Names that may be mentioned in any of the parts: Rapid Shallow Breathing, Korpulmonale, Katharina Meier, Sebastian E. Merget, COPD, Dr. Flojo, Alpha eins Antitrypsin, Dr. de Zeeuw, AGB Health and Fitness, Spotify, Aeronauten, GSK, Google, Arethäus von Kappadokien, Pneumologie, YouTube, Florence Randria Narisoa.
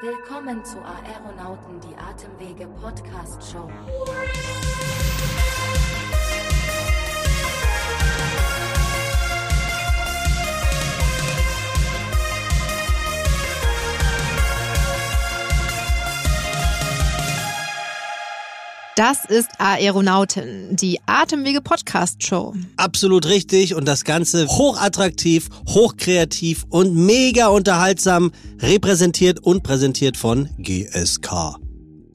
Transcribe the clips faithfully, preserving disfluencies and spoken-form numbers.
Willkommen zu Aeronauten, die Atemwege Podcast Show. Das ist Aeronauten, die Atemwege-Podcast-Show. Absolut richtig und das Ganze hochattraktiv, hochkreativ und mega unterhaltsam repräsentiert und präsentiert von G S K.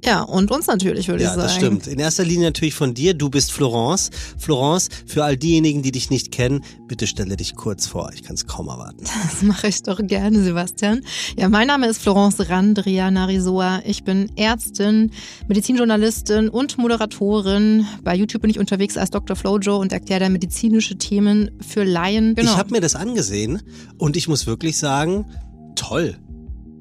Ja, und uns natürlich, würde ich sagen. Ja, das stimmt. In erster Linie natürlich von dir. Du bist Florence. Florence, für all diejenigen, die dich nicht kennen, bitte stelle dich kurz vor. Ich kann es kaum erwarten. Das mache ich doch gerne, Sebastian. Ja, mein Name ist Florence Randria Narisoa. Ich bin Ärztin, Medizinjournalistin und Moderatorin. Bei YouTube bin ich unterwegs als Doktor Flojo und erkläre da medizinische Themen für Laien. Genau. Ich habe mir das angesehen und ich muss wirklich sagen, toll.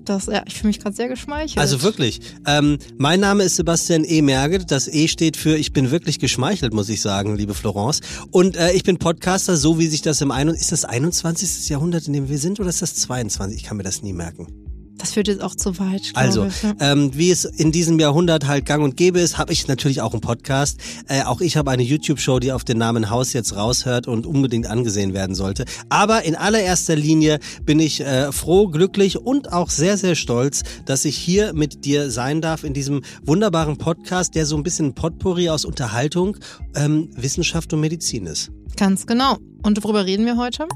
Das, ja, ich fühle mich gerade sehr geschmeichelt. Also wirklich. Ähm, mein Name ist Sebastian E. Merget. Das E steht für ich bin wirklich geschmeichelt, muss ich sagen, liebe Florence. Und äh, ich bin Podcaster, so wie sich das im ein, ist das einundzwanzigste. Jahrhundert, in dem wir sind, oder ist das zweiundzwanzig? Ich kann mir das nie merken. Das führt jetzt auch zu weit, glaube also, ich. Also, ja. ähm, wie es in diesem Jahrhundert halt gang und gäbe ist, habe ich natürlich auch einen Podcast. Äh, auch ich habe eine YouTube-Show, die auf den Namen Haus jetzt raushört und unbedingt angesehen werden sollte. Aber in allererster Linie bin ich äh, froh, glücklich und auch sehr, sehr stolz, dass ich hier mit dir sein darf in diesem wunderbaren Podcast, der so ein bisschen Potpourri aus Unterhaltung, ähm, Wissenschaft und Medizin ist. Ganz genau. Und worüber reden wir heute?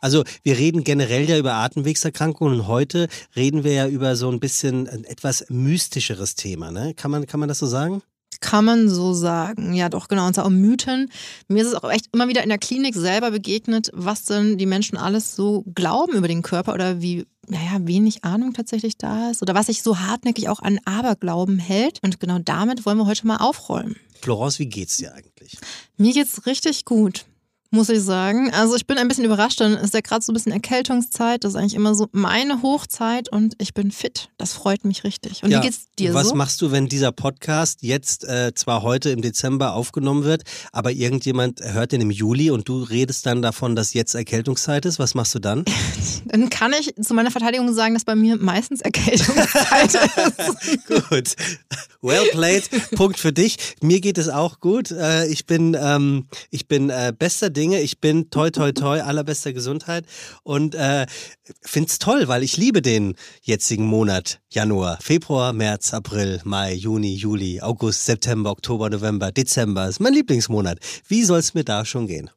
Also wir reden generell ja über Atemwegserkrankungen und heute reden wir ja über so ein bisschen ein etwas mystischeres Thema, ne? Kann man, kann man das so sagen? Kann man so sagen, ja doch, genau, und zwar um Mythen. Mir ist es auch echt immer wieder in der Klinik selber begegnet, was denn die Menschen alles so glauben über den Körper oder wie, naja, wenig Ahnung tatsächlich da ist oder was sich so hartnäckig auch an Aberglauben hält. Und genau damit wollen wir heute mal aufräumen. Florence, wie geht's dir eigentlich? Mir geht's richtig gut, muss ich sagen. Also ich bin ein bisschen überrascht, dann ist ja gerade so ein bisschen Erkältungszeit, das ist eigentlich immer so meine Hochzeit und ich bin fit. Das freut mich richtig. Und ja, wie geht's dir was so? Was machst du, wenn dieser Podcast jetzt äh, zwar heute im Dezember aufgenommen wird, aber irgendjemand hört den im Juli und du redest dann davon, dass jetzt Erkältungszeit ist? Was machst du dann? Dann kann ich zu meiner Verteidigung sagen, dass bei mir meistens Erkältungszeit ist. Gut. Well played. Punkt für dich. Mir geht es auch gut. Äh, ich bin, ähm, ich bin äh, bester Ding. Ich bin toi, toi, toi, allerbester Gesundheit und äh, finde es toll, weil ich liebe den jetzigen Monat. Januar, Februar, März, April, Mai, Juni, Juli, August, September, Oktober, November, Dezember ist mein Lieblingsmonat. Wie soll es mir da schon gehen?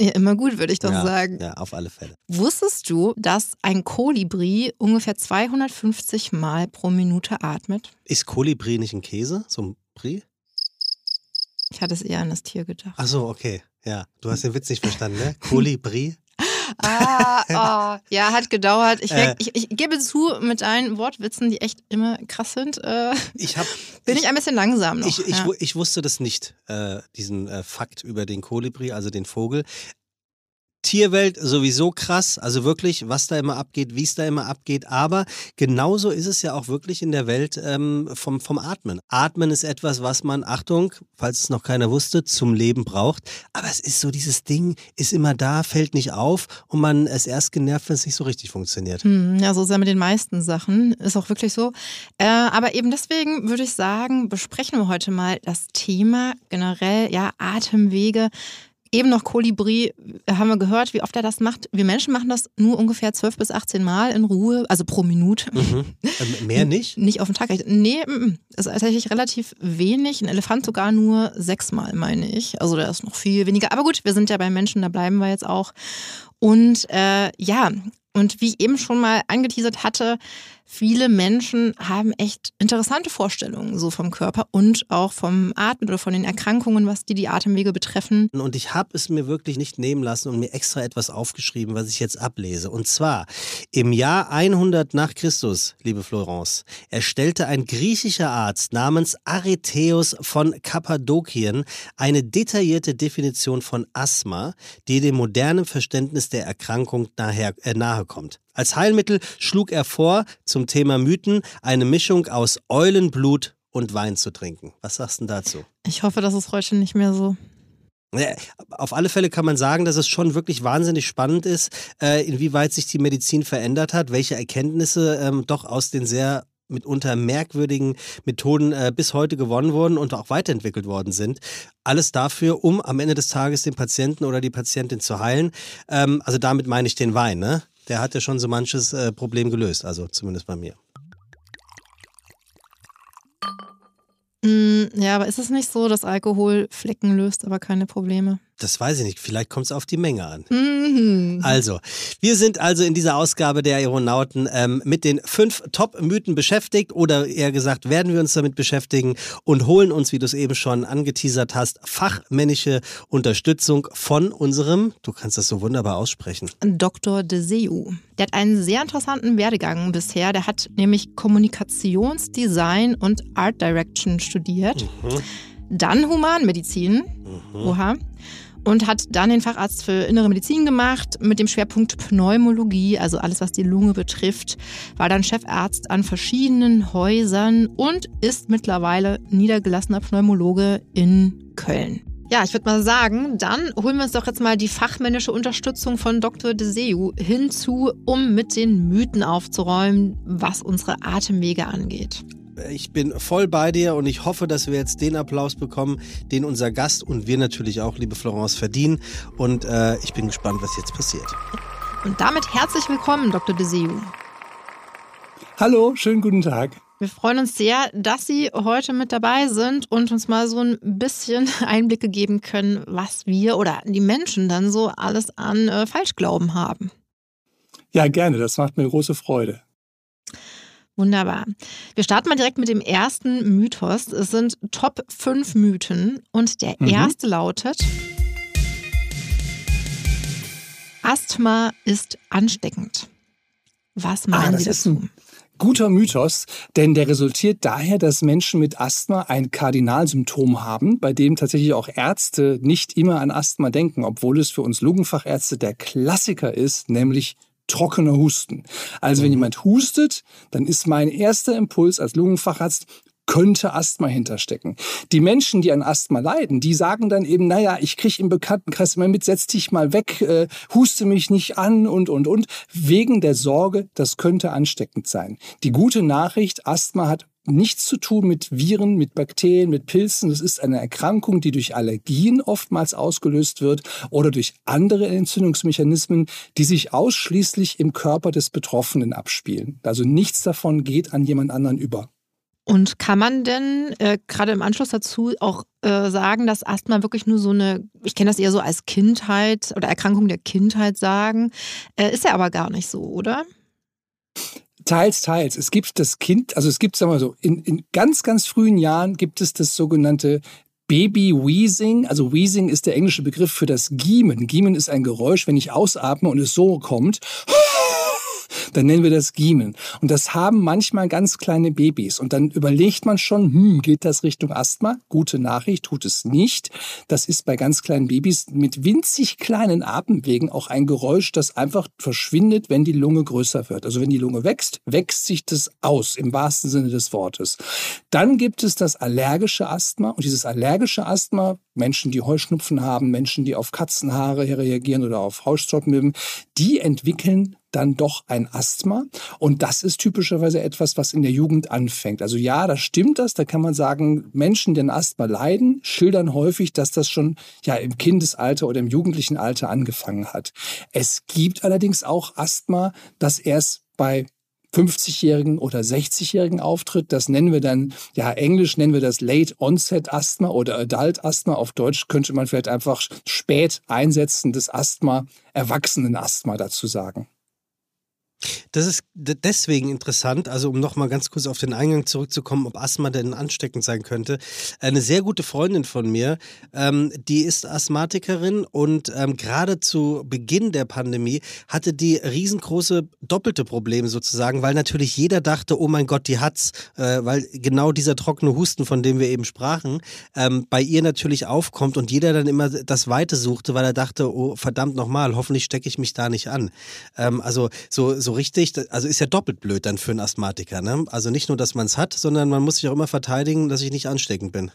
Ja, immer gut, würde ich doch ja, sagen. Ja, auf alle Fälle. Wusstest du, dass ein Kolibri ungefähr zweihundertfünfzig Mal pro Minute atmet? Ist Kolibri nicht ein Käse? So ein Brie? Ich hatte es eher an das Tier gedacht. Ach so, okay. Ja, du hast den Witz nicht verstanden, ne? Kolibri. Ah, oh, ja, hat gedauert. Ich, äh, ich, ich gebe zu, mit deinen Wortwitzen, die echt immer krass sind, äh, ich hab, bin ich, ich ein bisschen langsam noch. Ich, ich, ja. ich, ich wusste das nicht, äh, diesen äh, Fakt über den Kolibri, also den Vogel. Tierwelt sowieso krass, also wirklich, was da immer abgeht, wie es da immer abgeht, aber genauso ist es ja auch wirklich in der Welt ähm, vom, vom Atmen. Atmen ist etwas, was man, Achtung, falls es noch keiner wusste, zum Leben braucht, aber es ist so, dieses Ding ist immer da, fällt nicht auf und man ist erst genervt, wenn es nicht so richtig funktioniert. Hm, ja, so ist ja mit den meisten Sachen, ist auch wirklich so, äh, aber eben deswegen würde ich sagen, besprechen wir heute mal das Thema generell, ja, Atemwege. Eben noch Kolibri, haben wir gehört, wie oft er das macht. Wir Menschen machen das nur ungefähr zwölf bis achtzehn Mal in Ruhe, also pro Minute. Mhm. Ähm, mehr nicht? Nicht auf den Tag. Nee, ist tatsächlich relativ wenig. Ein Elefant sogar nur sechs Mal, meine ich. Also da ist noch viel weniger. Aber gut, wir sind ja bei Menschen, da bleiben wir jetzt auch. Und äh, ja, und wie ich eben schon mal angeteasert hatte, viele Menschen haben echt interessante Vorstellungen so vom Körper und auch vom Atmen oder von den Erkrankungen, was die die Atemwege betreffen. Und ich habe es mir wirklich nicht nehmen lassen und mir extra etwas aufgeschrieben, was ich jetzt ablese. Und zwar im Jahr hundert nach Christus, liebe Florence, erstellte ein griechischer Arzt namens Arethäus von Kappadokien eine detaillierte Definition von Asthma, die dem modernen Verständnis der Erkrankung nahe, äh, nahe kommt. Als Heilmittel schlug er vor, zum Thema Mythen eine Mischung aus Eulenblut und Wein zu trinken. Was sagst du dazu? Ich hoffe, das ist heute nicht mehr so. Auf alle Fälle kann man sagen, dass es schon wirklich wahnsinnig spannend ist, inwieweit sich die Medizin verändert hat, welche Erkenntnisse doch aus den sehr mitunter merkwürdigen Methoden bis heute gewonnen wurden und auch weiterentwickelt worden sind. Alles dafür, um am Ende des Tages den Patienten oder die Patientin zu heilen. Also damit meine ich den Wein, ne? Der hat ja schon so manches äh, Problem gelöst, also zumindest bei mir. Mm, ja, aber ist es nicht so, dass Alkohol Flecken löst, aber keine Probleme? Das weiß ich nicht, vielleicht kommt es auf die Menge an. Mhm. Also, wir sind also in dieser Ausgabe der Aeronauten ähm, mit den fünf Top-Mythen beschäftigt oder eher gesagt, werden wir uns damit beschäftigen und holen uns, wie du es eben schon angeteasert hast, fachmännische Unterstützung von unserem, du kannst das so wunderbar aussprechen, Doktor de Zeeuw. Der hat einen sehr interessanten Werdegang bisher. Der hat nämlich Kommunikationsdesign und Art Direction studiert. Mhm. Dann Humanmedizin, mhm. oha, und hat dann den Facharzt für Innere Medizin gemacht mit dem Schwerpunkt Pneumologie, also alles, was die Lunge betrifft, war dann Chefarzt an verschiedenen Häusern und ist mittlerweile niedergelassener Pneumologe in Köln. Ja, ich würde mal sagen, dann holen wir uns doch jetzt mal die fachmännische Unterstützung von Doktor de Zeeuw hinzu, um mit den Mythen aufzuräumen, was unsere Atemwege angeht. Ich bin voll bei dir und ich hoffe, dass wir jetzt den Applaus bekommen, den unser Gast und wir natürlich auch, liebe Florence, verdienen. Und äh, ich bin gespannt, was jetzt passiert. Und damit herzlich willkommen, Doktor de Zeeuw. Hallo, schönen guten Tag. Wir freuen uns sehr, dass Sie heute mit dabei sind und uns mal so ein bisschen Einblicke geben können, was wir oder die Menschen dann so alles an äh, Falschglauben haben. Ja, gerne. Das macht mir große Freude. Wunderbar. Wir starten mal direkt mit dem ersten Mythos. Es sind Top fünf Mythen und der mhm. erste lautet: Asthma ist ansteckend. Was meinen ah, Sie dazu? Ist ein guter Mythos, denn der resultiert daher, dass Menschen mit Asthma ein Kardinalsymptom haben, bei dem tatsächlich auch Ärzte nicht immer an Asthma denken, obwohl es für uns Lungenfachärzte der Klassiker ist, nämlich trockener Husten. Also wenn jemand hustet, dann ist mein erster Impuls als Lungenfacharzt, könnte Asthma hinterstecken. Die Menschen, die an Asthma leiden, die sagen dann eben, naja, ich kriege im Bekanntenkreis immer mit, setz dich mal weg, äh, huste mich nicht an und, und, und. Wegen der Sorge, das könnte ansteckend sein. Die gute Nachricht, Asthma hat nichts zu tun mit Viren, mit Bakterien, mit Pilzen. Das ist eine Erkrankung, die durch Allergien oftmals ausgelöst wird oder durch andere Entzündungsmechanismen, die sich ausschließlich im Körper des Betroffenen abspielen. Also nichts davon geht an jemand anderen über. Und kann man denn äh, gerade im Anschluss dazu auch äh, sagen, dass Asthma wirklich nur so eine, ich kenne das eher so als Kindheit oder Erkrankung der Kindheit sagen, äh, ist ja aber gar nicht so, oder? Teils, teils. Es gibt das Kind, also es gibt, sagen wir mal so, in, in ganz, ganz frühen Jahren gibt es das sogenannte Baby-Wheezing. Also Wheezing ist der englische Begriff für das Giemen. Giemen ist ein Geräusch, wenn ich ausatme und es so kommt, dann nennen wir das Giemen. Und das haben manchmal ganz kleine Babys. Und dann überlegt man schon, hm, geht das Richtung Asthma? Gute Nachricht, tut es nicht. Das ist bei ganz kleinen Babys mit winzig kleinen Atemwegen auch ein Geräusch, das einfach verschwindet, wenn die Lunge größer wird. Also wenn die Lunge wächst, wächst sich das aus, im wahrsten Sinne des Wortes. Dann gibt es das allergische Asthma. Und dieses allergische Asthma, Menschen, die Heuschnupfen haben, Menschen, die auf Katzenhaare reagieren oder auf Hausstaubmilben, die entwickeln dann doch ein Asthma. Und das ist typischerweise etwas, was in der Jugend anfängt. Also ja, da stimmt das. Da kann man sagen, Menschen, die an Asthma leiden, schildern häufig, dass das schon ja im Kindesalter oder im jugendlichen Alter angefangen hat. Es gibt allerdings auch Asthma, das erst bei fünfzigjährigen oder sechzigjährigen auftritt. Das nennen wir dann, ja, Englisch nennen wir das Late Onset Asthma oder Adult Asthma. Auf Deutsch könnte man vielleicht einfach spät einsetzendes Asthma, erwachsenen Asthma dazu sagen. Das ist deswegen interessant, also um nochmal ganz kurz auf den Eingang zurückzukommen, ob Asthma denn ansteckend sein könnte. Eine sehr gute Freundin von mir, ähm, die ist Asthmatikerin und ähm, gerade zu Beginn der Pandemie hatte die riesengroße doppelte Probleme sozusagen, weil natürlich jeder dachte, oh mein Gott, die hat's, äh, weil genau dieser trockene Husten, von dem wir eben sprachen, ähm, bei ihr natürlich aufkommt und jeder dann immer das Weite suchte, weil er dachte, oh verdammt nochmal, hoffentlich stecke ich mich da nicht an. Ähm, also so, so So richtig, also ist ja doppelt blöd dann für einen Asthmatiker, ne? Also nicht nur, dass man es hat, sondern man muss sich auch immer verteidigen, dass ich nicht ansteckend bin.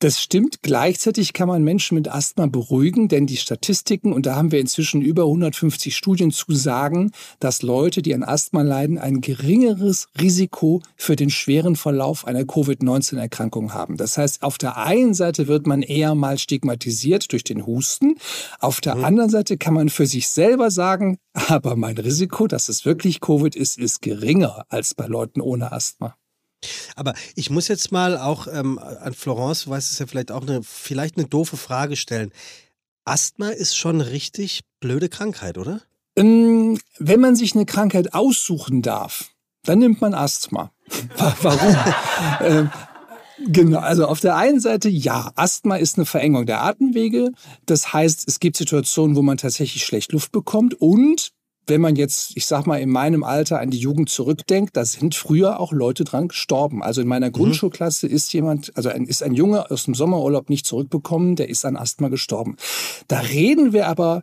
Das stimmt. Gleichzeitig kann man Menschen mit Asthma beruhigen, denn die Statistiken, und da haben wir inzwischen über hundertfünfzig Studien zu, sagen, dass Leute, die an Asthma leiden, ein geringeres Risiko für den schweren Verlauf einer Covid neunzehn Erkrankung haben. Das heißt, auf der einen Seite wird man eher mal stigmatisiert durch den Husten, auf der mhm. anderen Seite kann man für sich selber sagen, aber mein Risiko, dass es wirklich Covid ist, ist geringer als bei Leuten ohne Asthma. Aber ich muss jetzt mal auch ähm, an Florence, weiß es ja vielleicht auch, eine, vielleicht eine doofe Frage stellen. Asthma ist schon eine richtig blöde Krankheit, oder? Ähm, wenn man sich eine Krankheit aussuchen darf, dann nimmt man Asthma. Warum? ähm, Genau, also auf der einen Seite, ja, Asthma ist eine Verengung der Atemwege. Das heißt, es gibt Situationen, wo man tatsächlich schlecht Luft bekommt und wenn man jetzt, ich sag mal, in meinem Alter an die Jugend zurückdenkt, da sind früher auch Leute dran gestorben. Also in meiner Grundschulklasse ist jemand, also ein, ist ein Junge aus dem Sommerurlaub nicht zurückbekommen, der ist an Asthma gestorben. Da reden wir aber,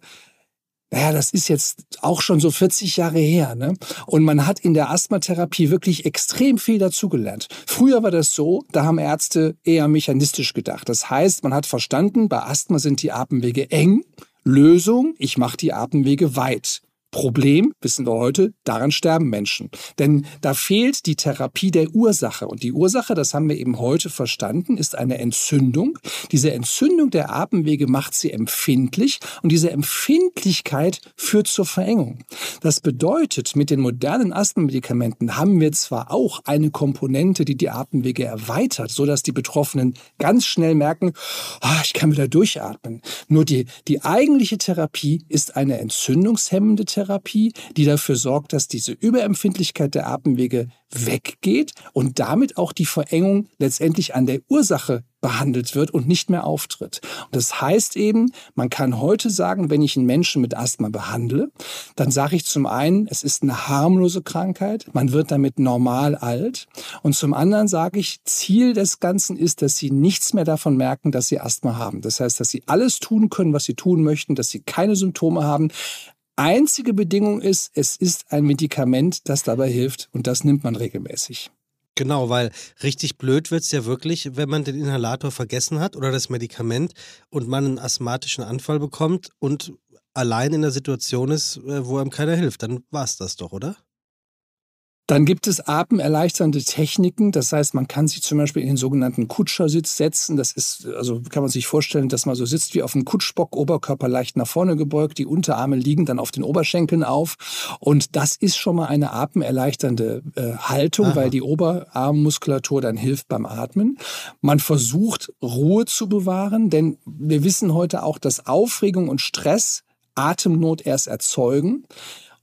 naja, das ist jetzt auch schon so vierzig Jahre her, ne? Und man hat in der Asthmatherapie wirklich extrem viel dazugelernt. Früher war das so, da haben Ärzte eher mechanistisch gedacht. Das heißt, man hat verstanden, bei Asthma sind die Atemwege eng. Lösung, ich mache die Atemwege weit. Problem, wissen wir heute, daran sterben Menschen. Denn da fehlt die Therapie der Ursache. Und die Ursache, das haben wir eben heute verstanden, ist eine Entzündung. Diese Entzündung der Atemwege macht sie empfindlich und diese Empfindlichkeit führt zur Verengung. Das bedeutet, mit den modernen Asthmamedikamenten haben wir zwar auch eine Komponente, die die Atemwege erweitert, sodass die Betroffenen ganz schnell merken, ah, ich kann wieder durchatmen. Nur die, die eigentliche Therapie ist eine entzündungshemmende Therapie. Therapie, die dafür sorgt, dass diese Überempfindlichkeit der Atemwege weggeht und damit auch die Verengung letztendlich an der Ursache behandelt wird und nicht mehr auftritt. Und das heißt eben, man kann heute sagen, wenn ich einen Menschen mit Asthma behandle, dann sage ich zum einen, es ist eine harmlose Krankheit, man wird damit normal alt und zum anderen sage ich, Ziel des Ganzen ist, dass sie nichts mehr davon merken, dass sie Asthma haben. Das heißt, dass sie alles tun können, was sie tun möchten, dass sie keine Symptome haben. Einzige Bedingung ist, es ist ein Medikament, das dabei hilft und das nimmt man regelmäßig. Genau, weil richtig blöd wird es ja wirklich, wenn man den Inhalator vergessen hat oder das Medikament und man einen asthmatischen Anfall bekommt und allein in der Situation ist, wo einem keiner hilft. Dann war es das doch, oder? Dann gibt es atemerleichternde Techniken, das heißt, man kann sich zum Beispiel in den sogenannten Kutschersitz setzen. Das ist, also kann man sich vorstellen, dass man so sitzt wie auf einem Kutschbock, Oberkörper leicht nach vorne gebeugt, die Unterarme liegen dann auf den Oberschenkeln auf. Und das ist schon mal eine atemerleichternde äh, Haltung, Aha. weil die Oberarmmuskulatur dann hilft beim Atmen. Man versucht, Ruhe zu bewahren, denn wir wissen heute auch, dass Aufregung und Stress Atemnot erst erzeugen.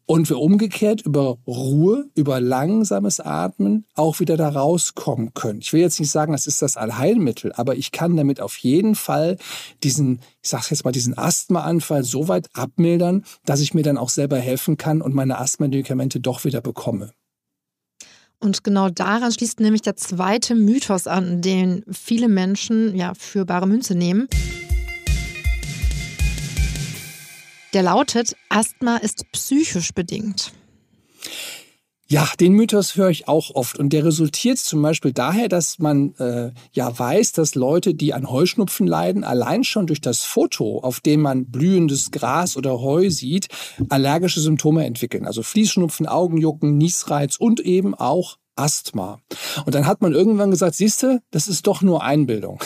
Und wir umgekehrt über Ruhe, über langsames Atmen auch wieder da rauskommen können. Ich will jetzt nicht sagen, das ist das Allheilmittel, aber ich kann damit auf jeden Fall diesen, ich sag's jetzt mal, diesen Asthmaanfall so weit abmildern, dass ich mir dann auch selber helfen kann und meine Asthma-Medikamente doch wieder bekomme. Und genau daran schließt nämlich der zweite Mythos an, den viele Menschen ja für bare Münze nehmen. Der lautet, Asthma ist psychisch bedingt. Ja, den Mythos höre ich auch oft und der resultiert zum Beispiel daher, dass man äh, ja weiß, dass Leute, die an Heuschnupfen leiden, allein schon durch das Foto, auf dem man blühendes Gras oder Heu sieht, allergische Symptome entwickeln. Also Fließschnupfen, Augenjucken, Niesreiz und eben auch Asthma. Und dann hat man irgendwann gesagt, siehst du, das ist doch nur Einbildung.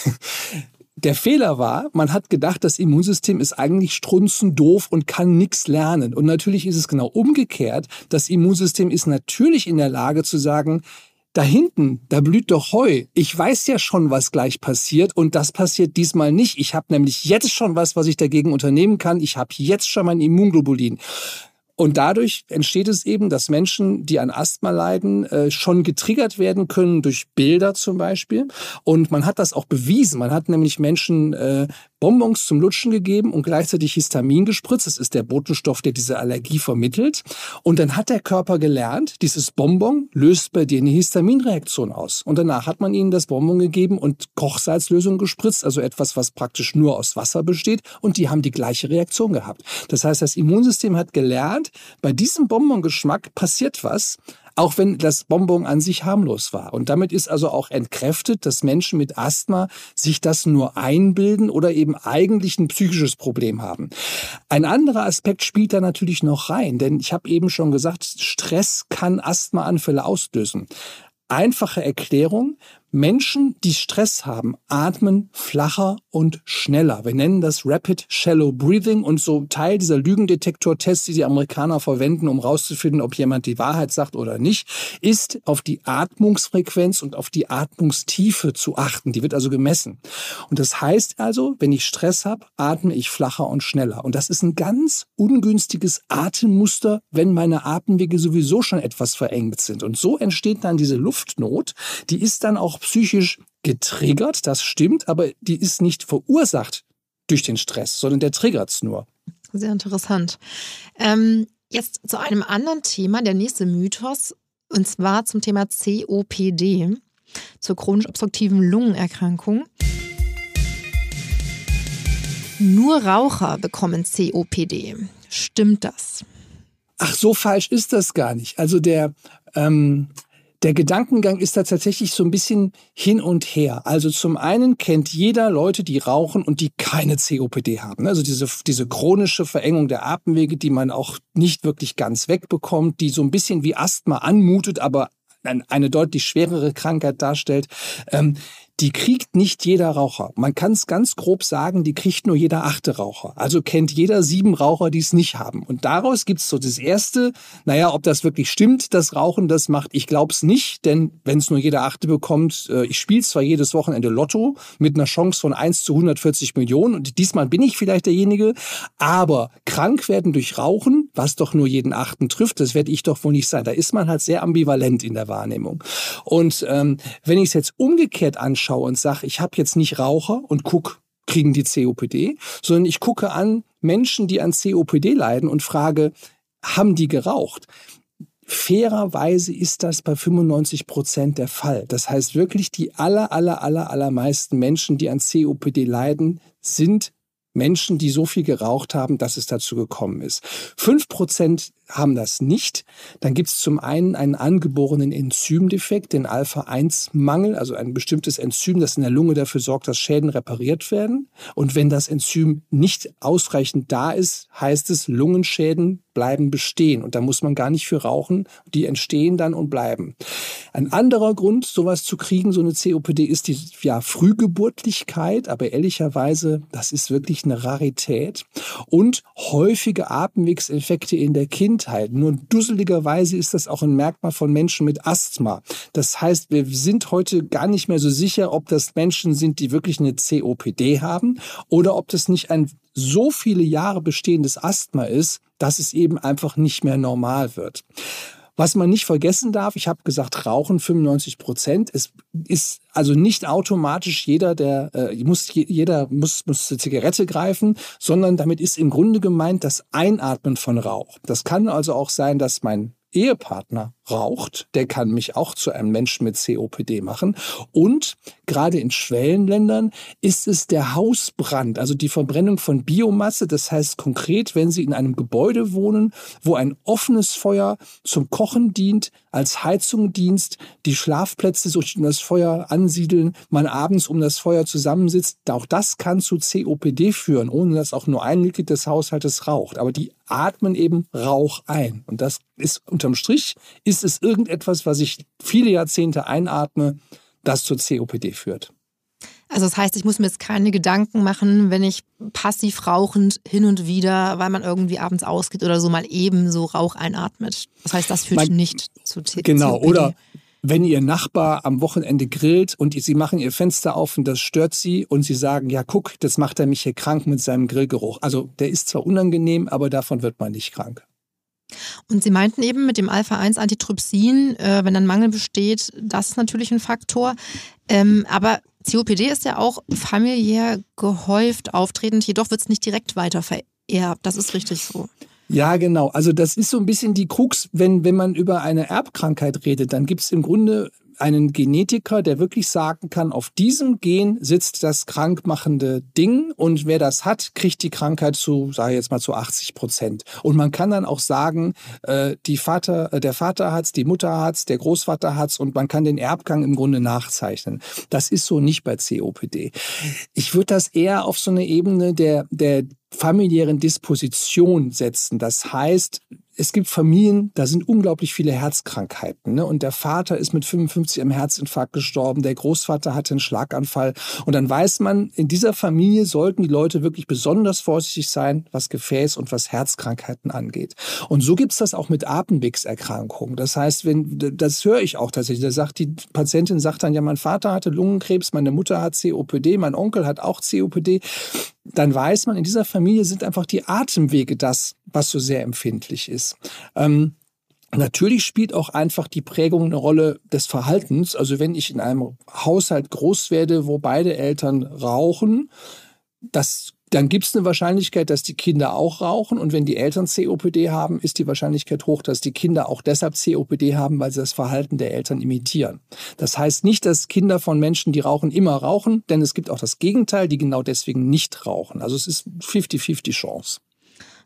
Der Fehler war, man hat gedacht, das Immunsystem ist eigentlich strunzendoof und kann nichts lernen. Und natürlich ist es genau umgekehrt. Das Immunsystem ist natürlich in der Lage zu sagen, da hinten, da blüht doch Heu. Ich weiß ja schon, was gleich passiert und das passiert diesmal nicht. Ich habe nämlich jetzt schon was, was ich dagegen unternehmen kann. Ich habe jetzt schon mein Immunglobulin. Und dadurch entsteht es eben, dass Menschen, die an Asthma leiden, äh, schon getriggert werden können durch Bilder zum Beispiel. Und man hat das auch bewiesen. Man hat nämlich Menschen äh, Bonbons zum Lutschen gegeben und gleichzeitig Histamin gespritzt. Das ist der Botenstoff, der diese Allergie vermittelt. Und dann hat der Körper gelernt, dieses Bonbon löst bei dir eine Histaminreaktion aus. Und danach hat man ihnen das Bonbon gegeben und Kochsalzlösung gespritzt, also etwas, was praktisch nur aus Wasser besteht. Und die haben die gleiche Reaktion gehabt. Das heißt, das Immunsystem hat gelernt, bei diesem Bonbon-Geschmack passiert was, auch wenn das Bonbon an sich harmlos war. Und damit ist also auch entkräftet, dass Menschen mit Asthma sich das nur einbilden oder eben eigentlich ein psychisches Problem haben. Ein anderer Aspekt spielt da natürlich noch rein, denn ich habe eben schon gesagt, Stress kann Asthmaanfälle auslösen. Einfache Erklärung: Menschen, die Stress haben, atmen flacher und schneller. Wir nennen das Rapid Shallow Breathing und so Teil dieser Lügendetektor-Tests, die die Amerikaner verwenden, um herauszufinden, ob jemand die Wahrheit sagt oder nicht, ist auf die Atmungsfrequenz und auf die Atmungstiefe zu achten. Die wird also gemessen. Und das heißt also, wenn ich Stress habe, atme ich flacher und schneller. Und das ist ein ganz ungünstiges Atemmuster, wenn meine Atemwege sowieso schon etwas verengt sind. Und so entsteht dann diese Luftnot, die ist dann auch psychisch getriggert, das stimmt, aber die ist nicht verursacht durch den Stress, sondern der triggert es nur. Sehr interessant. Ähm, jetzt zu einem anderen Thema, der nächste Mythos, und zwar zum Thema C O P D, zur chronisch obstruktiven Lungenerkrankung. Nur Raucher bekommen C O P D. Stimmt das? Ach, so falsch ist das gar nicht. Also der ähm Der Gedankengang ist da tatsächlich so ein bisschen hin und her. Also zum einen kennt jeder Leute, die rauchen und die keine C O P D haben. Also diese, diese chronische Verengung der Atemwege, die man auch nicht wirklich ganz wegbekommt, die so ein bisschen wie Asthma anmutet, aber eine deutlich schwerere Krankheit darstellt. Ähm, Die kriegt nicht jeder Raucher. Man kann es ganz grob sagen, die kriegt nur jeder achte Raucher. Also kennt jeder sieben Raucher, die es nicht haben. Und daraus gibt es so das erste, naja, ob das wirklich stimmt, dass Rauchen das macht. Ich glaube es nicht, denn wenn es nur jeder achte bekommt, äh, ich spiele zwar jedes Wochenende Lotto mit einer Chance von eins zu hundertvierzig Millionen und diesmal bin ich vielleicht derjenige, aber krank werden durch Rauchen, was doch nur jeden achten trifft, das werde ich doch wohl nicht sein. Da ist man halt sehr ambivalent in der Wahrnehmung. Und ähm, wenn ich es jetzt umgekehrt anschaue, und sage, ich habe jetzt nicht Raucher und guck, kriegen die C O P D, sondern ich gucke an Menschen, die an C O P D leiden und frage, haben die geraucht? Fairerweise ist das bei fünfundneunzig Prozent der Fall. Das heißt wirklich, die aller, aller, aller, allermeisten Menschen, die an C O P D leiden, sind Menschen, die so viel geraucht haben, dass es dazu gekommen ist. fünf Prozent haben das nicht. Dann gibt es zum einen einen angeborenen Enzymdefekt, den Alpha eins Mangel, also ein bestimmtes Enzym, das in der Lunge dafür sorgt, dass Schäden repariert werden. Und wenn das Enzym nicht ausreichend da ist, heißt es, Lungenschäden bleiben bestehen. Und da muss man gar nicht für rauchen. Die entstehen dann und bleiben. Ein anderer Grund, sowas zu kriegen, so eine C O P D, ist die ja, Frühgeburtlichkeit. Aber ehrlicherweise, das ist wirklich eine Rarität. Und häufige Atemwegsinfekte in der Kindheit. Nur dusseligerweise ist das auch ein Merkmal von Menschen mit Asthma. Das heißt, wir sind heute gar nicht mehr so sicher, ob das Menschen sind, die wirklich eine C O P D haben oder ob das nicht ein so viele Jahre bestehendes Asthma ist, dass es eben einfach nicht mehr normal wird. Was man nicht vergessen darf, ich habe gesagt, Rauchen fünfundneunzig Prozent. Es ist also nicht automatisch jeder, der äh, muss, jeder muss, muss zur Zigarette greifen, sondern damit ist im Grunde gemeint das Einatmen von Rauch. Das kann also auch sein, dass mein Ehepartner raucht, der kann mich auch zu einem Menschen mit C O P D machen. Und gerade in Schwellenländern ist es der Hausbrand, also die Verbrennung von Biomasse. Das heißt konkret, wenn Sie in einem Gebäude wohnen, wo ein offenes Feuer zum Kochen dient, als Heizung dient, die Schlafplätze sich um das Feuer ansiedeln, man abends um das Feuer zusammensitzt. Auch das kann zu C O P D führen, ohne dass auch nur ein Mitglied des Haushaltes raucht. Aber die atmen eben Rauch ein. Und das ist unterm Strich ist Ist es irgendetwas, was ich viele Jahrzehnte einatme, das zur C O P D führt? Also das heißt, ich muss mir jetzt keine Gedanken machen, wenn ich passiv rauchend hin und wieder, weil man irgendwie abends ausgeht oder so, mal eben so Rauch einatmet. Das heißt, das führt man, nicht zu T- genau, C O P D. Genau, oder wenn Ihr Nachbar am Wochenende grillt und Sie machen Ihr Fenster auf und das stört Sie und Sie sagen, ja guck, das macht er mich hier krank mit seinem Grillgeruch. Also der ist zwar unangenehm, aber davon wird man nicht krank. Und Sie meinten eben mit dem Alpha eins Antitrypsin, äh, wenn dann Mangel besteht, das ist natürlich ein Faktor. Ähm, aber C O P D ist ja auch familiär gehäuft auftretend, jedoch wird es nicht direkt weiter vererbt. Das ist richtig so. Ja, genau. Also das ist so ein bisschen die Krux, wenn, wenn man über eine Erbkrankheit redet, dann gibt es im Grunde einen Genetiker, der wirklich sagen kann, auf diesem Gen sitzt das krankmachende Ding und wer das hat, kriegt die Krankheit zu, sage ich jetzt mal, zu achtzig Prozent. Und man kann dann auch sagen, äh, die Vater, äh, der Vater hat's, die Mutter hat's, der Großvater hat's und man kann den Erbgang im Grunde nachzeichnen. Das ist so nicht bei C O P D. Ich würde das eher auf so eine Ebene der, der familiären Disposition setzen. Das heißt, es gibt Familien, da sind unglaublich viele Herzkrankheiten. Ne? Und der Vater ist mit fünfundfünfzig am Herzinfarkt gestorben, der Großvater hatte einen Schlaganfall. Und dann weiß man, in dieser Familie sollten die Leute wirklich besonders vorsichtig sein, was Gefäß- und was Herzkrankheiten angeht. Und so gibt's das auch mit Atemwegserkrankungen. Das heißt, wenn das höre ich auch tatsächlich. Da sagt die Patientin, sagt dann, ja, mein Vater hatte Lungenkrebs, meine Mutter hat C O P D, mein Onkel hat auch C O P D. Dann weiß man, in dieser Familie sind einfach die Atemwege das, was so sehr empfindlich ist. Ähm, natürlich spielt auch einfach die Prägung eine Rolle des Verhaltens. Also wenn ich in einem Haushalt groß werde, wo beide Eltern rauchen, das dann gibt es eine Wahrscheinlichkeit, dass die Kinder auch rauchen. Und wenn die Eltern C O P D haben, ist die Wahrscheinlichkeit hoch, dass die Kinder auch deshalb C O P D haben, weil sie das Verhalten der Eltern imitieren. Das heißt nicht, dass Kinder von Menschen, die rauchen, immer rauchen, denn es gibt auch das Gegenteil, die genau deswegen nicht rauchen. Also es ist fifty fifty Chance.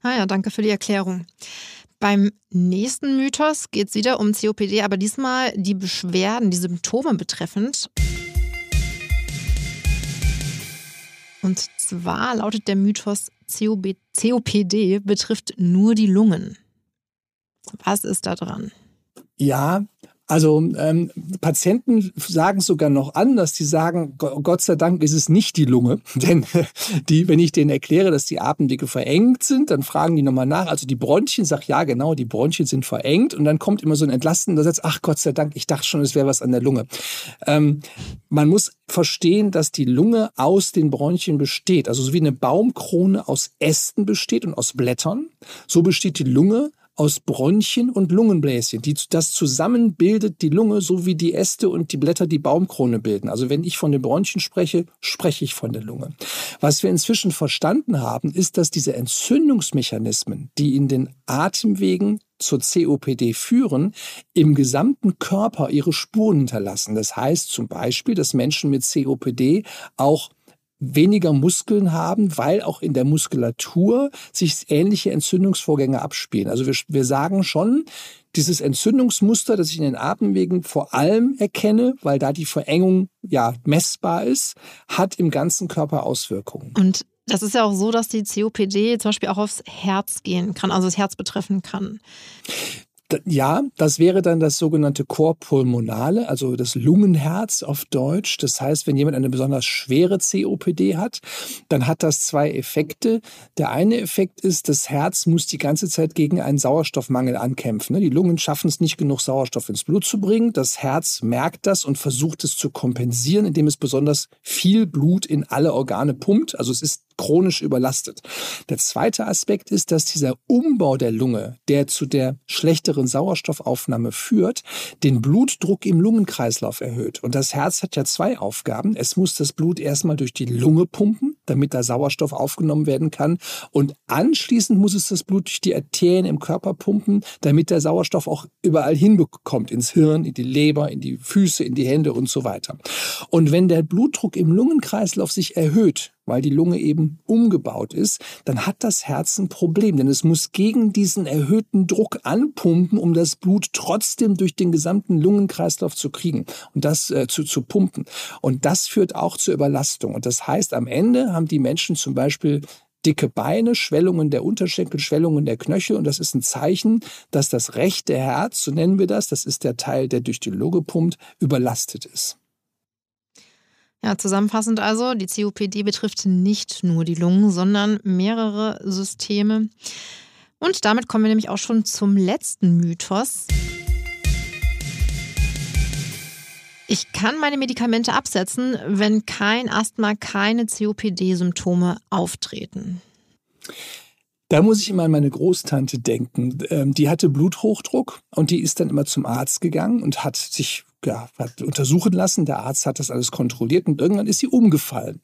Ah ja, danke für die Erklärung. Beim nächsten Mythos geht es wieder um C O P D, aber diesmal die Beschwerden, die Symptome betreffend. Und zwar lautet der Mythos, C O P D betrifft nur die Lungen. Was ist da dran? Ja, also ähm, Patienten sagen es sogar noch anders. Die sagen, Gott sei Dank ist es nicht die Lunge. Denn die, wenn ich denen erkläre, dass die Atemwege verengt sind, dann fragen die nochmal nach. Also die Bronchien, sag ja genau, die Bronchien sind verengt. Und dann kommt immer so ein entlastender Satz, ach Gott sei Dank, ich dachte schon, es wäre was an der Lunge. Ähm, man muss verstehen, dass die Lunge aus den Bronchien besteht. Also so wie eine Baumkrone aus Ästen besteht und aus Blättern, so besteht die Lunge aus Bronchien und Lungenbläschen. Die, das zusammen bildet die Lunge, so wie die Äste und die Blätter die Baumkrone bilden. Also wenn ich von den Bronchien spreche, spreche ich von der Lunge. Was wir inzwischen verstanden haben, ist, dass diese Entzündungsmechanismen, die in den Atemwegen zur C O P D führen, im gesamten Körper ihre Spuren hinterlassen. Das heißt zum Beispiel, dass Menschen mit C O P D auch weniger Muskeln haben, weil auch in der Muskulatur sich ähnliche Entzündungsvorgänge abspielen. Also wir, wir sagen schon, dieses Entzündungsmuster, das ich in den Atemwegen vor allem erkenne, weil da die Verengung ja messbar ist, hat im ganzen Körper Auswirkungen. Und das ist ja auch so, dass die C O P D zum Beispiel auch aufs Herz gehen kann, also das Herz betreffen kann. Ja, das wäre dann das sogenannte Korpulmonale, also das Lungenherz auf Deutsch. Das heißt, wenn jemand eine besonders schwere C O P D hat, dann hat das zwei Effekte. Der eine Effekt ist, das Herz muss die ganze Zeit gegen einen Sauerstoffmangel ankämpfen. Die Lungen schaffen es nicht, genug Sauerstoff ins Blut zu bringen. Das Herz merkt das und versucht es zu kompensieren, indem es besonders viel Blut in alle Organe pumpt. Also es ist chronisch überlastet. Der zweite Aspekt ist, dass dieser Umbau der Lunge, der zu der schlechteren Sauerstoffaufnahme führt, den Blutdruck im Lungenkreislauf erhöht. Und das Herz hat ja zwei Aufgaben. Es muss das Blut erstmal durch die Lunge pumpen, damit da Sauerstoff aufgenommen werden kann. Und anschließend muss es das Blut durch die Arterien im Körper pumpen, damit der Sauerstoff auch überall hinbekommt, ins Hirn, in die Leber, in die Füße, in die Hände und so weiter. Und wenn der Blutdruck im Lungenkreislauf sich erhöht, weil die Lunge eben umgebaut ist, dann hat das Herz ein Problem. Denn es muss gegen diesen erhöhten Druck anpumpen, um das Blut trotzdem durch den gesamten Lungenkreislauf zu kriegen und das äh, zu, zu pumpen. Und das führt auch zur Überlastung. Und das heißt, am Ende haben die Menschen zum Beispiel dicke Beine, Schwellungen der Unterschenkel, Schwellungen der Knöchel. Und das ist ein Zeichen, dass das rechte Herz, so nennen wir das, das ist der Teil, der durch die Lunge pumpt, überlastet ist. Ja, zusammenfassend also, die C O P D betrifft nicht nur die Lungen, sondern mehrere Systeme. Und damit kommen wir nämlich auch schon zum letzten Mythos. Ich kann meine Medikamente absetzen, wenn kein Asthma, keine C O P D-Symptome auftreten. Da muss ich immer an meine Großtante denken. Die hatte Bluthochdruck und die ist dann immer zum Arzt gegangen und hat sich ja, hat untersuchen lassen. Der Arzt hat das alles kontrolliert und irgendwann ist sie umgefallen.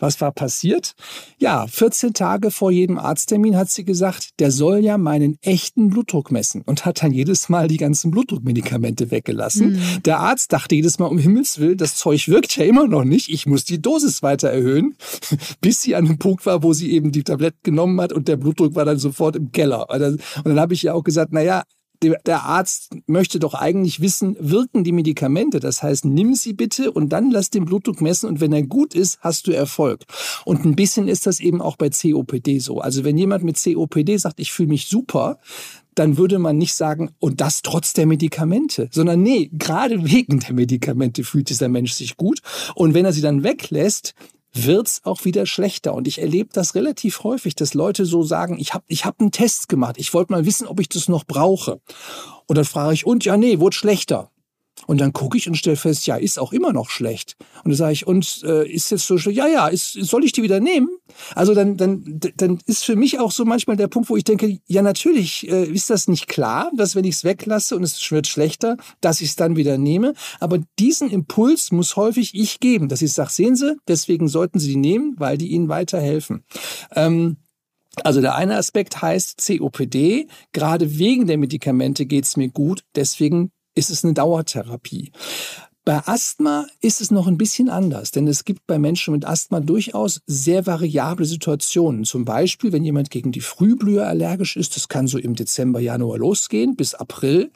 Was war passiert? Ja, vierzehn Tage vor jedem Arzttermin hat sie gesagt, der soll ja meinen echten Blutdruck messen und hat dann jedes Mal die ganzen Blutdruckmedikamente weggelassen. Mhm. Der Arzt dachte jedes Mal, um Himmels Willen, das Zeug wirkt ja immer noch nicht, ich muss die Dosis weiter erhöhen, bis sie an einem Punkt war, wo sie eben die Tabletten genommen hat und der Blutdruck war dann sofort im Keller. Und dann habe ich ja auch gesagt, naja, der Arzt möchte doch eigentlich wissen, wirken die Medikamente? Das heißt, nimm sie bitte und dann lass den Blutdruck messen und wenn er gut ist, hast du Erfolg. Und ein bisschen ist das eben auch bei C O P D so. Also wenn jemand mit C O P D sagt, ich fühle mich super, dann würde man nicht sagen, und das trotz der Medikamente, sondern nee, gerade wegen der Medikamente fühlt dieser Mensch sich gut. Und wenn er sie dann weglässt, wird's auch wieder schlechter. Und ich erlebe das relativ häufig, dass Leute so sagen, ich habe ich hab einen Test gemacht, ich wollte mal wissen, ob ich das noch brauche. Und dann frage ich, und ja, nee, wurde schlechter. Und dann gucke ich und stelle fest, ja, ist auch immer noch schlecht. Und dann sage ich, und äh, ist jetzt so schlecht? Ja, ja, ist, soll ich die wieder nehmen? Also dann, dann, dann ist für mich auch so manchmal der Punkt, wo ich denke, ja, natürlich äh, ist das nicht klar, dass wenn ich es weglasse und es wird schlechter, dass ich es dann wieder nehme. Aber diesen Impuls muss häufig ich geben, dass ich sage, sehen Sie, deswegen sollten Sie die nehmen, weil die Ihnen weiterhelfen. Ähm, Also der eine Aspekt heißt C O P D, gerade wegen der Medikamente geht es mir gut, deswegen ist es eine Dauertherapie. Bei Asthma ist es noch ein bisschen anders, denn es gibt bei Menschen mit Asthma durchaus sehr variable Situationen. Zum Beispiel, wenn jemand gegen die Frühblüher allergisch ist, das kann so im Dezember, Januar losgehen bis April.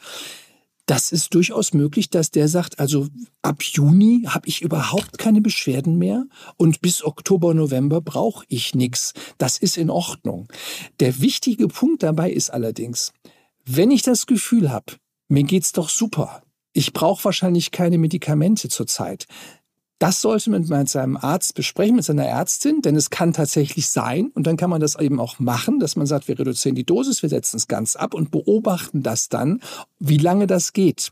Das ist durchaus möglich, dass der sagt, also ab Juni habe ich überhaupt keine Beschwerden mehr und bis Oktober, November brauche ich nichts. Das ist in Ordnung. Der wichtige Punkt dabei ist allerdings, wenn ich das Gefühl habe, mir geht's doch super, ich brauche wahrscheinlich keine Medikamente zurzeit. Das sollte man mit seinem Arzt besprechen, mit seiner Ärztin, denn es kann tatsächlich sein und dann kann man das eben auch machen, dass man sagt, wir reduzieren die Dosis, wir setzen es ganz ab und beobachten das dann, wie lange das geht.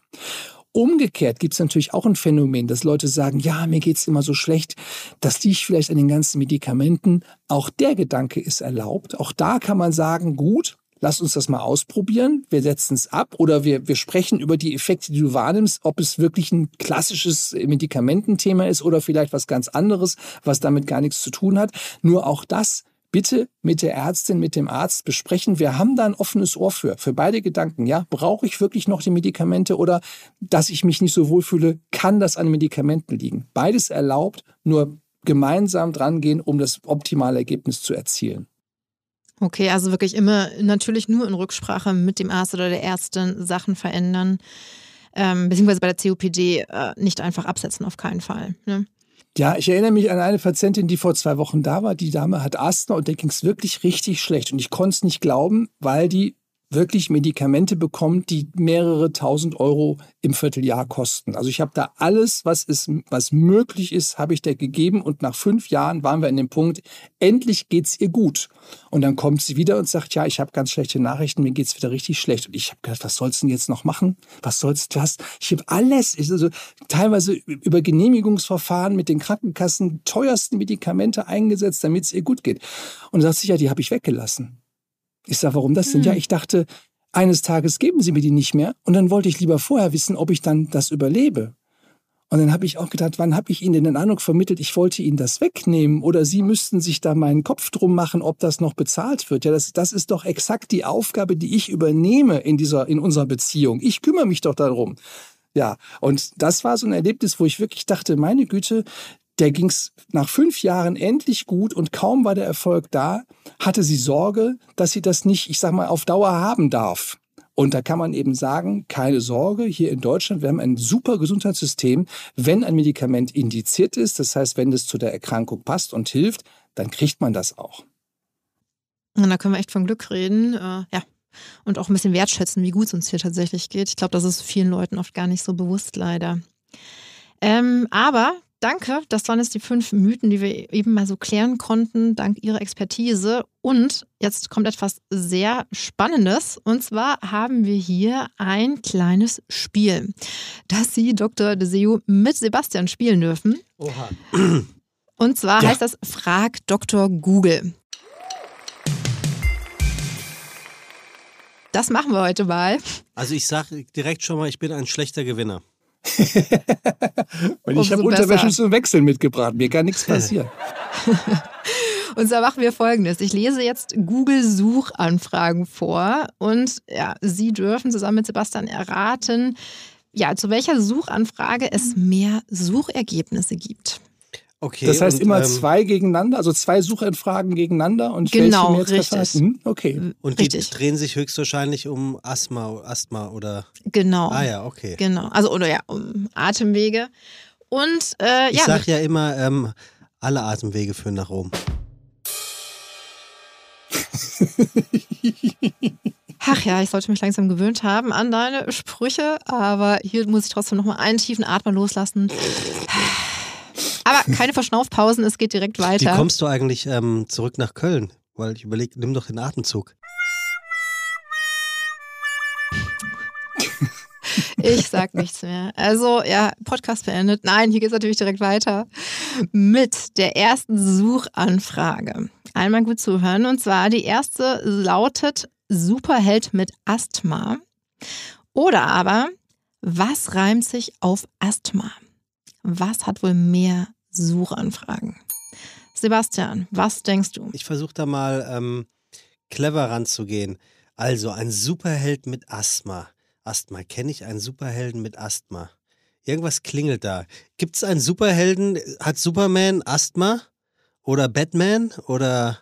Umgekehrt gibt es natürlich auch ein Phänomen, dass Leute sagen, ja, mir geht's immer so schlecht, das liegt vielleicht an den ganzen Medikamenten. Auch der Gedanke ist erlaubt. Auch da kann man sagen, gut, lass uns das mal ausprobieren, wir setzen es ab oder wir, wir sprechen über die Effekte, die du wahrnimmst, ob es wirklich ein klassisches Medikamententhema ist oder vielleicht was ganz anderes, was damit gar nichts zu tun hat. Nur auch das bitte mit der Ärztin, mit dem Arzt besprechen. Wir haben da ein offenes Ohr für, für beide Gedanken. Ja, brauche ich wirklich noch die Medikamente oder dass ich mich nicht so wohlfühle, kann das an Medikamenten liegen. Beides erlaubt, nur gemeinsam dran gehen, um das optimale Ergebnis zu erzielen. Okay, also wirklich immer natürlich nur in Rücksprache mit dem Arzt oder der Ärztin Sachen verändern, ähm, beziehungsweise bei der C O P D äh, nicht einfach absetzen, auf keinen Fall, ne? Ja, ich erinnere mich an eine Patientin, die vor zwei Wochen da war. Die Dame hat Asthma und der ging es wirklich richtig schlecht und ich konnte es nicht glauben, weil die wirklich Medikamente bekommt, die mehrere tausend Euro im Vierteljahr kosten. Also ich habe da alles, was ist, was möglich ist, habe ich der gegeben und nach fünf Jahren waren wir an dem Punkt, endlich geht's ihr gut. Und dann kommt sie wieder und sagt, ja, ich habe ganz schlechte Nachrichten, mir geht's wieder richtig schlecht. Und ich habe gedacht, was sollst du denn jetzt noch machen? Was sollst du das? Ich habe alles, also teilweise über Genehmigungsverfahren mit den Krankenkassen teuersten Medikamente eingesetzt, damit es ihr gut geht. Und dann sagt sie, ja, die habe ich weggelassen. Ich sage, warum das denn? Hm. Ja, ich dachte, eines Tages geben sie mir die nicht mehr. Und dann wollte ich lieber vorher wissen, ob ich dann das überlebe. Und dann habe ich auch gedacht, wann habe ich Ihnen denn den Eindruck vermittelt, ich wollte Ihnen das wegnehmen oder Sie müssten sich da meinen Kopf drum machen, ob das noch bezahlt wird. Ja, das, das ist doch exakt die Aufgabe, die ich übernehme in dieser, in unserer Beziehung. Ich kümmere mich doch darum. Ja, und das war so ein Erlebnis, wo ich wirklich dachte, meine Güte, der ging es nach fünf Jahren endlich gut und kaum war der Erfolg da, hatte sie Sorge, dass sie das nicht, ich sag mal, auf Dauer haben darf. Und da kann man eben sagen, keine Sorge, hier in Deutschland, wir haben ein super Gesundheitssystem. Wenn ein Medikament indiziert ist, das heißt, wenn das zu der Erkrankung passt und hilft, dann kriegt man das auch. Und da können wir echt von Glück reden, äh, ja. Und auch ein bisschen wertschätzen, wie gut es uns hier tatsächlich geht. Ich glaube, das ist vielen Leuten oft gar nicht so bewusst, leider. Ähm, aber... Danke, das waren jetzt die fünf Mythen, die wir eben mal so klären konnten, dank Ihrer Expertise. Und jetzt kommt etwas sehr Spannendes. Und zwar haben wir hier ein kleines Spiel, das Sie, Doktor de Zeeuw, mit Sebastian spielen dürfen. Oha. Und zwar ja. heißt das Frag Doktor Google. Das machen wir heute mal. Also ich sage direkt schon mal, ich bin ein schlechter Gewinner. Und ich habe Unterwäsche zum Wechseln mitgebracht. Mir kann nichts passieren. Und zwar machen wir Folgendes. Ich lese jetzt Google-Suchanfragen vor und ja, Sie dürfen zusammen mit Sebastian erraten, ja, zu welcher Suchanfrage es mehr Suchergebnisse gibt. Okay, das heißt und, immer ähm, zwei gegeneinander, also zwei Suchanfragen gegeneinander und genau, welche mehr Treffer. Hm, okay. Und die richtig. drehen sich höchstwahrscheinlich um Asthma, Asthma oder. Genau. Ah ja, okay. Genau. Also oder ja, um Atemwege. Und äh, ja. Ich sag ja immer, ähm, alle Atemwege führen nach Rom. Ach ja, ich sollte mich langsam gewöhnt haben an deine Sprüche, aber hier muss ich trotzdem nochmal einen tiefen Atmer loslassen. Aber keine Verschnaufpausen, es geht direkt weiter. Wie kommst du eigentlich ähm, zurück nach Köln? Weil ich überlege, nimm doch den Atemzug. Ich sag nichts mehr. Also, ja, Podcast beendet. Nein, hier geht es natürlich direkt weiter mit der ersten Suchanfrage. Einmal gut zuhören. Und zwar die erste lautet: Superheld mit Asthma. Oder aber, was reimt sich auf Asthma? Was hat wohl mehr Suchanfragen? Sebastian, was denkst du? Ich versuche da mal ähm, clever ranzugehen. Also ein Superheld mit Asthma. Asthma, kenne ich einen Superhelden mit Asthma? Irgendwas klingelt da. Gibt es einen Superhelden, hat Superman Asthma? Oder Batman? Oder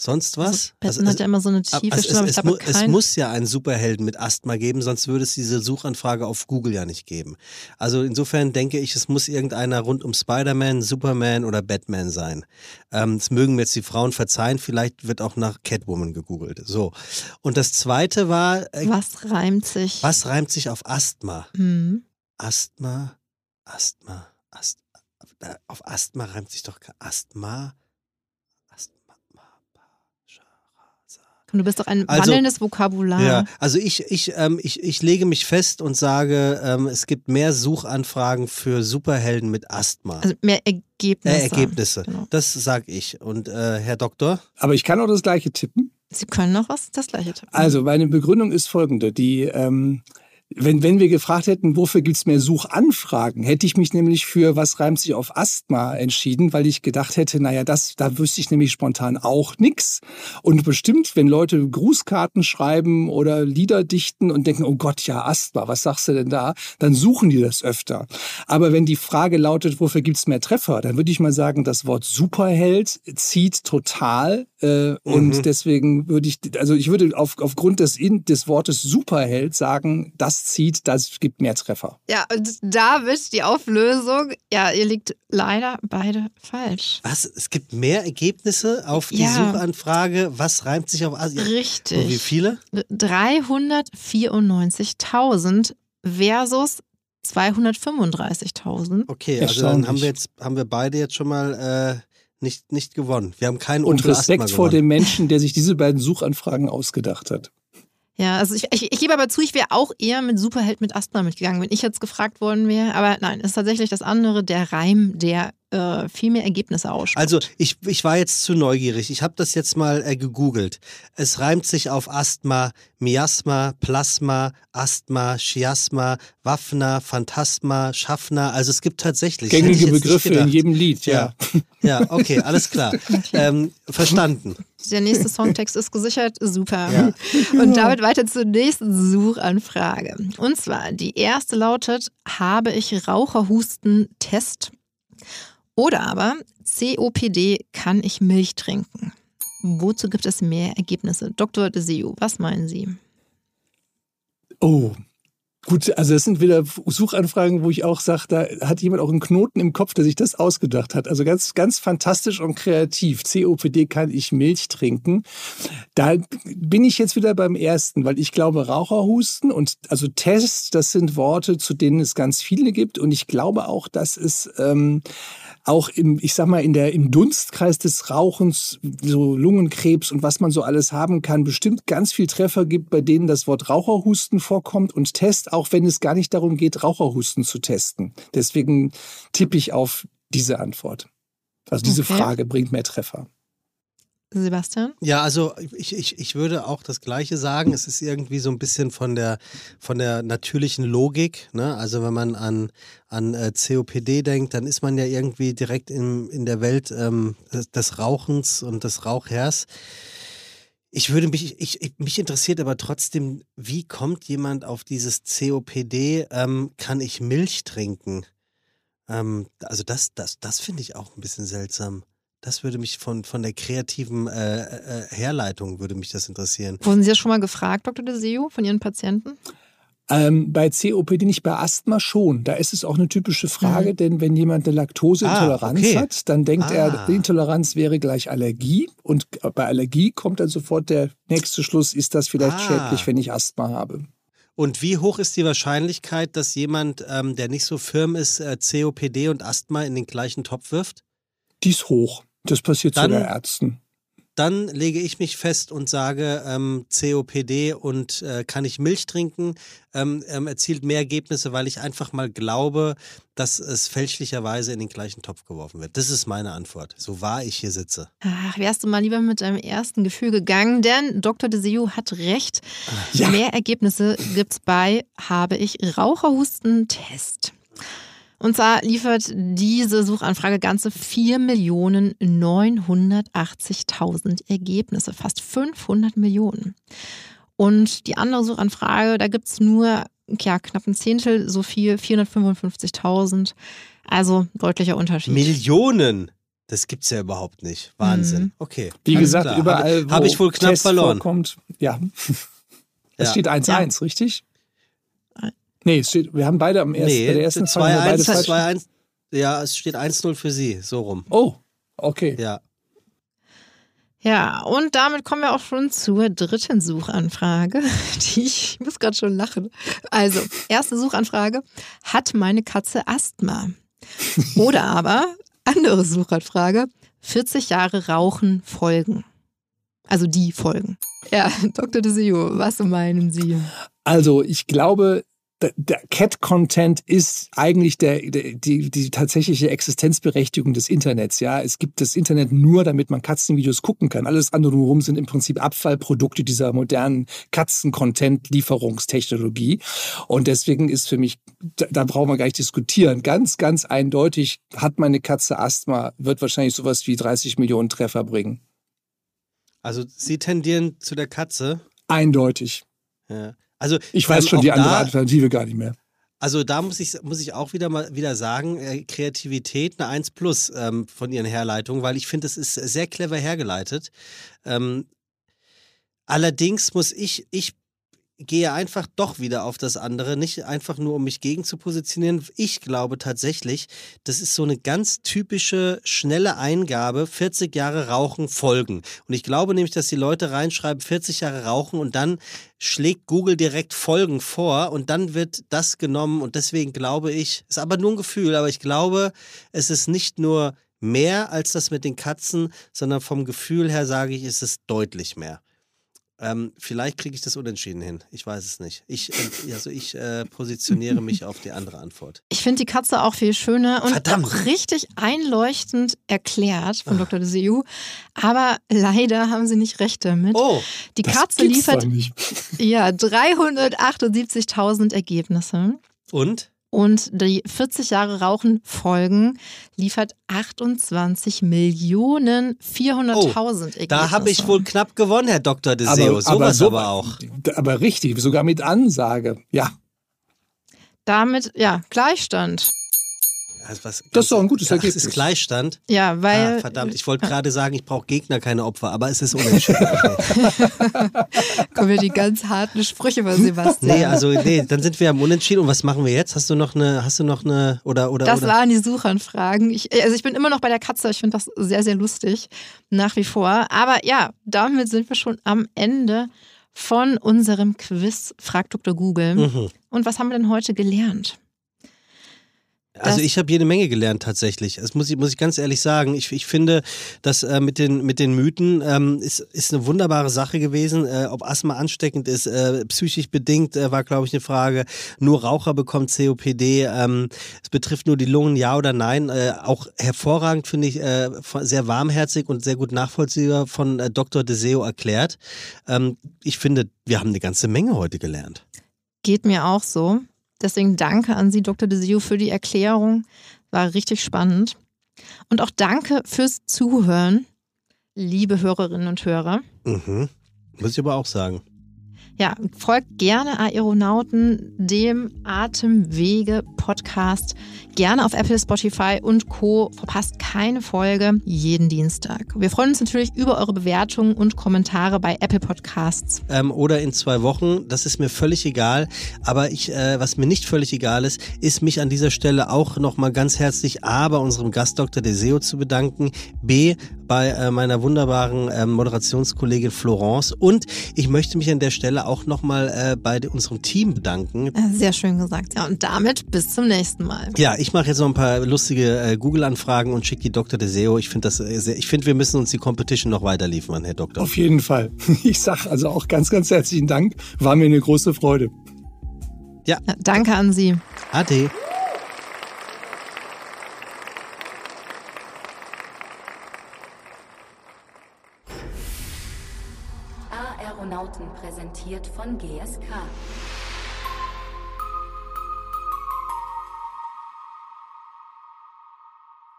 sonst was? Also Batman also, also, hat ja immer so eine tiefe also Stimme. Es, es, mu- es muss ja einen Superhelden mit Asthma geben, sonst würde es diese Suchanfrage auf Google ja nicht geben. Also insofern denke ich, es muss irgendeiner rund um Spider-Man, Superman oder Batman sein. Ähm, das mögen mir jetzt die Frauen verzeihen, vielleicht wird auch nach Catwoman gegoogelt. So. Und das zweite war... Äh, was reimt sich? Was reimt sich auf Asthma? Mhm. Asthma, Asthma, Asthma. Auf Asthma reimt sich doch Asthma. Asthma. Du bist doch ein wandelndes also, Vokabular. Ja, also ich, ich, ähm, ich, ich lege mich fest und sage, ähm, es gibt mehr Suchanfragen für Superhelden mit Asthma. Also mehr Ergebnisse. Äh, Ergebnisse, genau. Das sage ich. Und äh, Herr Doktor? Aber ich kann auch das Gleiche tippen. Sie können auch was das Gleiche tippen. Also meine Begründung ist folgende. Die... Ähm Wenn, wenn wir gefragt hätten, wofür gibt's mehr Suchanfragen, hätte ich mich nämlich für was reimt sich auf Asthma entschieden, weil ich gedacht hätte, naja, das, da wüsste ich nämlich spontan auch nix. Und bestimmt, wenn Leute Grußkarten schreiben oder Lieder dichten und denken, oh Gott, ja, Asthma, was sagst du denn da? Dann suchen die das öfter. Aber wenn die Frage lautet, wofür gibt's mehr Treffer, dann würde ich mal sagen, das Wort Superheld zieht total. Äh, mhm. Und deswegen würde ich, also ich würde auf, aufgrund des, des Wortes Superheld sagen, das zieht, das gibt mehr Treffer. Ja, und David, die Auflösung, ja, ihr liegt leider beide falsch. Was? Es gibt mehr Ergebnisse auf die ja. Suchanfrage, was reimt sich auf Asien? Richtig. Und wie viele? dreihundertvierundneunzigtausend versus zweihundertfünfunddreißigtausend. Okay, also dann haben wir, jetzt, haben wir beide jetzt schon mal... Äh Nicht, nicht gewonnen. Wir haben keinen Und Respekt vor dem Menschen, der sich diese beiden Suchanfragen ausgedacht hat. Ja, also ich, ich, ich gebe aber zu, ich wäre auch eher mit Superheld mit Asthma mitgegangen, wenn ich jetzt gefragt worden wäre. Aber nein, es ist tatsächlich das andere, der Reim, der äh, viel mehr Ergebnisse ausspricht. Also ich, ich war jetzt zu neugierig. Ich habe das jetzt mal äh, gegoogelt. Es reimt sich auf Asthma, Miasma, Plasma, Asthma, Chiasma, Waffner, Phantasma, Schaffner. Also es gibt tatsächlich... Gängige Begriffe in jedem Lied, ja. Ja, ja, okay, alles klar. Okay. Ähm, verstanden. Der nächste Songtext ist gesichert, super. Ja. Und damit weiter zur nächsten Suchanfrage. Und zwar, die erste lautet, habe ich Raucherhusten-Test? Oder aber, C O P D, kann ich Milch trinken? Wozu gibt es mehr Ergebnisse? Doktor de Zeeuw, was meinen Sie? Oh, gut, also das sind wieder Suchanfragen, wo ich auch sage, da hat jemand auch einen Knoten im Kopf, der sich das ausgedacht hat. Also ganz, ganz fantastisch und kreativ. C O P D, kann ich Milch trinken. Da bin ich jetzt wieder beim ersten, weil ich glaube, Raucherhusten und also Test, das sind Worte, zu denen es ganz viele gibt. Und ich glaube auch, dass es ähm, auch im, ich sag mal, in der, im Dunstkreis des Rauchens, so Lungenkrebs und was man so alles haben kann, bestimmt ganz viel Treffer gibt, bei denen das Wort Raucherhusten vorkommt und Test, auch wenn es gar nicht darum geht, Raucherhusten zu testen. Deswegen tippe ich auf diese Antwort. Also diese okay. Frage bringt mehr Treffer. Sebastian? Ja, also ich, ich, ich würde auch das Gleiche sagen. Es ist irgendwie so ein bisschen von der, von der natürlichen Logik, ne? Also wenn man an, an C O P D denkt, dann ist man ja irgendwie direkt in, in der Welt ähm, des, des Rauchens und des Rauchherrs. Ich würde mich, ich, ich, mich interessiert aber trotzdem, wie kommt jemand auf dieses C O P D? Ähm, kann ich Milch trinken? Ähm, also das, das, das finde ich auch ein bisschen seltsam. Das würde mich von, von der kreativen äh, äh, Herleitung würde mich das interessieren. Wurden Sie das schon mal gefragt, Doktor de Zeeuw, von Ihren Patienten? Ähm, bei C O P D nicht, bei Asthma schon. Da ist es auch eine typische Frage, mhm. denn wenn jemand eine Laktoseintoleranz ah, okay. hat, dann denkt ah. er, die Intoleranz wäre gleich Allergie. Und bei Allergie kommt dann sofort der nächste Schluss, ist das vielleicht ah. schädlich, wenn ich Asthma habe. Und wie hoch ist die Wahrscheinlichkeit, dass jemand, ähm, der nicht so firm ist, äh, C O P D und Asthma in den gleichen Topf wirft? Die ist hoch. Das passiert dann, sogar Ärzten. Dann lege ich mich fest und sage, ähm, C O P D und äh, kann ich Milch trinken, ähm, ähm, erzielt mehr Ergebnisse, weil ich einfach mal glaube, dass es fälschlicherweise in den gleichen Topf geworfen wird. Das ist meine Antwort, so wahr ich hier sitze. Ach, wärst du mal lieber mit deinem ersten Gefühl gegangen, denn Doktor de Zeeuw hat recht. Ja. Mehr Ergebnisse gibt es bei Habe ich Raucherhusten-Test. Und zwar liefert diese Suchanfrage ganze vier Millionen neunhundertachtzigtausend Ergebnisse, fast fünfhundert Millionen. Und die andere Suchanfrage, da gibt es nur ja, knapp ein Zehntel, so viel, vierhundertfünfundfünfzigtausend. Also deutlicher Unterschied. Millionen? Das gibt es ja überhaupt nicht. Wahnsinn. Mhm. Okay. Wie also gesagt, klar. überall, wo hab ich wohl knapp Test verloren. Vorkommt. Ja. Es ja. steht eins eins, ja. richtig? Nee, steht, wir haben beide am ersten. Nee, bei der ersten zwei eins. Ja, es steht eins null für Sie, so rum. Oh, okay. Ja. Ja, und damit kommen wir auch schon zur dritten Suchanfrage. Die, ich muss gerade schon lachen. Also, erste Suchanfrage: Hat meine Katze Asthma? Oder aber, andere Suchanfrage: vierzig Jahre Rauchen folgen. Also die Folgen. Ja, Doktor de Zeeuw, was meinen Sie? Also, ich glaube. Der Cat-Content ist eigentlich der, der, die, die tatsächliche Existenzberechtigung des Internets. Ja, es gibt das Internet nur, damit man Katzenvideos gucken kann. Alles andere drumherum sind im Prinzip Abfallprodukte dieser modernen Katzen-Content-Lieferungstechnologie. Und deswegen ist für mich, da, da brauchen wir gar nicht diskutieren, ganz, ganz eindeutig, hat meine Katze Asthma, wird wahrscheinlich sowas wie dreißig Millionen Treffer bringen. Also Sie tendieren zu der Katze? Eindeutig. Ja. Also, ich weiß schon die andere da, Alternative gar nicht mehr. Also da muss ich, muss ich auch wieder mal wieder sagen, äh, Kreativität eine eins plus ähm, von Ihren Herleitungen, weil ich finde, es ist sehr clever hergeleitet. Ähm, allerdings muss ich, ich gehe einfach doch wieder auf das andere, nicht einfach nur, um mich gegen zu positionieren. Ich glaube tatsächlich, das ist so eine ganz typische, schnelle Eingabe, vierzig Jahre Rauchen folgen. Und ich glaube nämlich, dass die Leute reinschreiben, vierzig Jahre Rauchen und dann schlägt Google direkt Folgen vor und dann wird das genommen und deswegen glaube ich, ist aber nur ein Gefühl, aber ich glaube, es ist nicht nur mehr als das mit den Katzen, sondern vom Gefühl her sage ich, ist es deutlich mehr. Ähm, vielleicht kriege ich das unentschieden hin. Ich weiß es nicht. Ich, äh, also ich äh, positioniere mich auf die andere Antwort. Ich finde die Katze auch viel schöner und Verdammt. auch richtig einleuchtend erklärt von Doktor de Zeeuw. Aber leider haben Sie nicht recht damit. Oh, die Katze liefert ja, dreihundertachtundsiebzigtausend Ergebnisse. Und? Und die vierzig Jahre Rauchen folgen liefert achtundzwanzig Millionen vierhunderttausend Ergebnisse. Da habe ich wohl knapp gewonnen, Herr Doktor de Zeeuw. Sowas aber, aber auch. Aber richtig, sogar mit Ansage. Ja. Damit, ja, Gleichstand. Also was, das ist doch ein gutes Ergebnis. Das ist Gleichstand. Ja, weil. Ah, verdammt, ich wollte gerade sagen, ich brauche Gegner, keine Opfer, aber es ist unentschieden. Kommen ja die ganz harten Sprüche von Sebastian. Nee, also nee, dann sind wir am Unentschieden. Und was machen wir jetzt? Hast du noch eine, hast du noch eine oder oder? Das oder? waren die Suchanfragen. Ich, also ich bin immer noch bei der Katze. Ich finde das sehr, sehr lustig. Nach wie vor. Aber ja, damit sind wir schon am Ende von unserem Quiz. Frag Doktor Google. Mhm. Und was haben wir denn heute gelernt? Also ich habe jede Menge gelernt tatsächlich, das muss ich, muss ich ganz ehrlich sagen. Ich, ich finde, das äh, mit, den, mit den Mythen ähm, ist, ist eine wunderbare Sache gewesen, äh, ob Asthma ansteckend ist, äh, psychisch bedingt äh, war, glaube ich, eine Frage, nur Raucher bekommt C O P D, ähm, es betrifft nur die Lungen, ja oder nein, äh, auch hervorragend, finde ich, äh, sehr warmherzig und sehr gut nachvollziehbar von äh, Doktor de Zeeuw erklärt. Ähm, ich finde, wir haben eine ganze Menge heute gelernt. Geht mir auch so. Deswegen danke an Sie, Doktor de Zeeuw, für die Erklärung. War richtig spannend. Und auch danke fürs Zuhören, liebe Hörerinnen und Hörer. Mhm. Muss ich aber auch sagen. Ja, folgt gerne Aeronauten, dem Atemwege-Podcast. Gerne auf Apple, Spotify und Co. Verpasst keine Folge jeden Dienstag. Wir freuen uns natürlich über eure Bewertungen und Kommentare bei Apple Podcasts. Ähm, oder in zwei Wochen, das ist mir völlig egal. Aber ich, äh, was mir nicht völlig egal ist, ist mich an dieser Stelle auch nochmal ganz herzlich A, bei unserem Gast Doktor de Zeeuw zu bedanken, B, bei äh, meiner wunderbaren äh, Moderationskollegin Florence, und ich möchte mich an der Stelle auch nochmal äh, bei de- unserem Team bedanken. Sehr schön gesagt. Ja, und damit bis zum nächsten Mal. Ja, ich mache jetzt noch ein paar lustige äh, Google-Anfragen und schicke die Doktor de Zeeuw. Ich finde, äh, ich find, wir müssen uns die Competition noch weiter liefern, Herr Doktor. Auf jeden Fall. Ich sage also auch ganz, ganz herzlichen Dank. War mir eine große Freude. Ja. Na, danke an Sie. Ade. Präsentiert von G S K.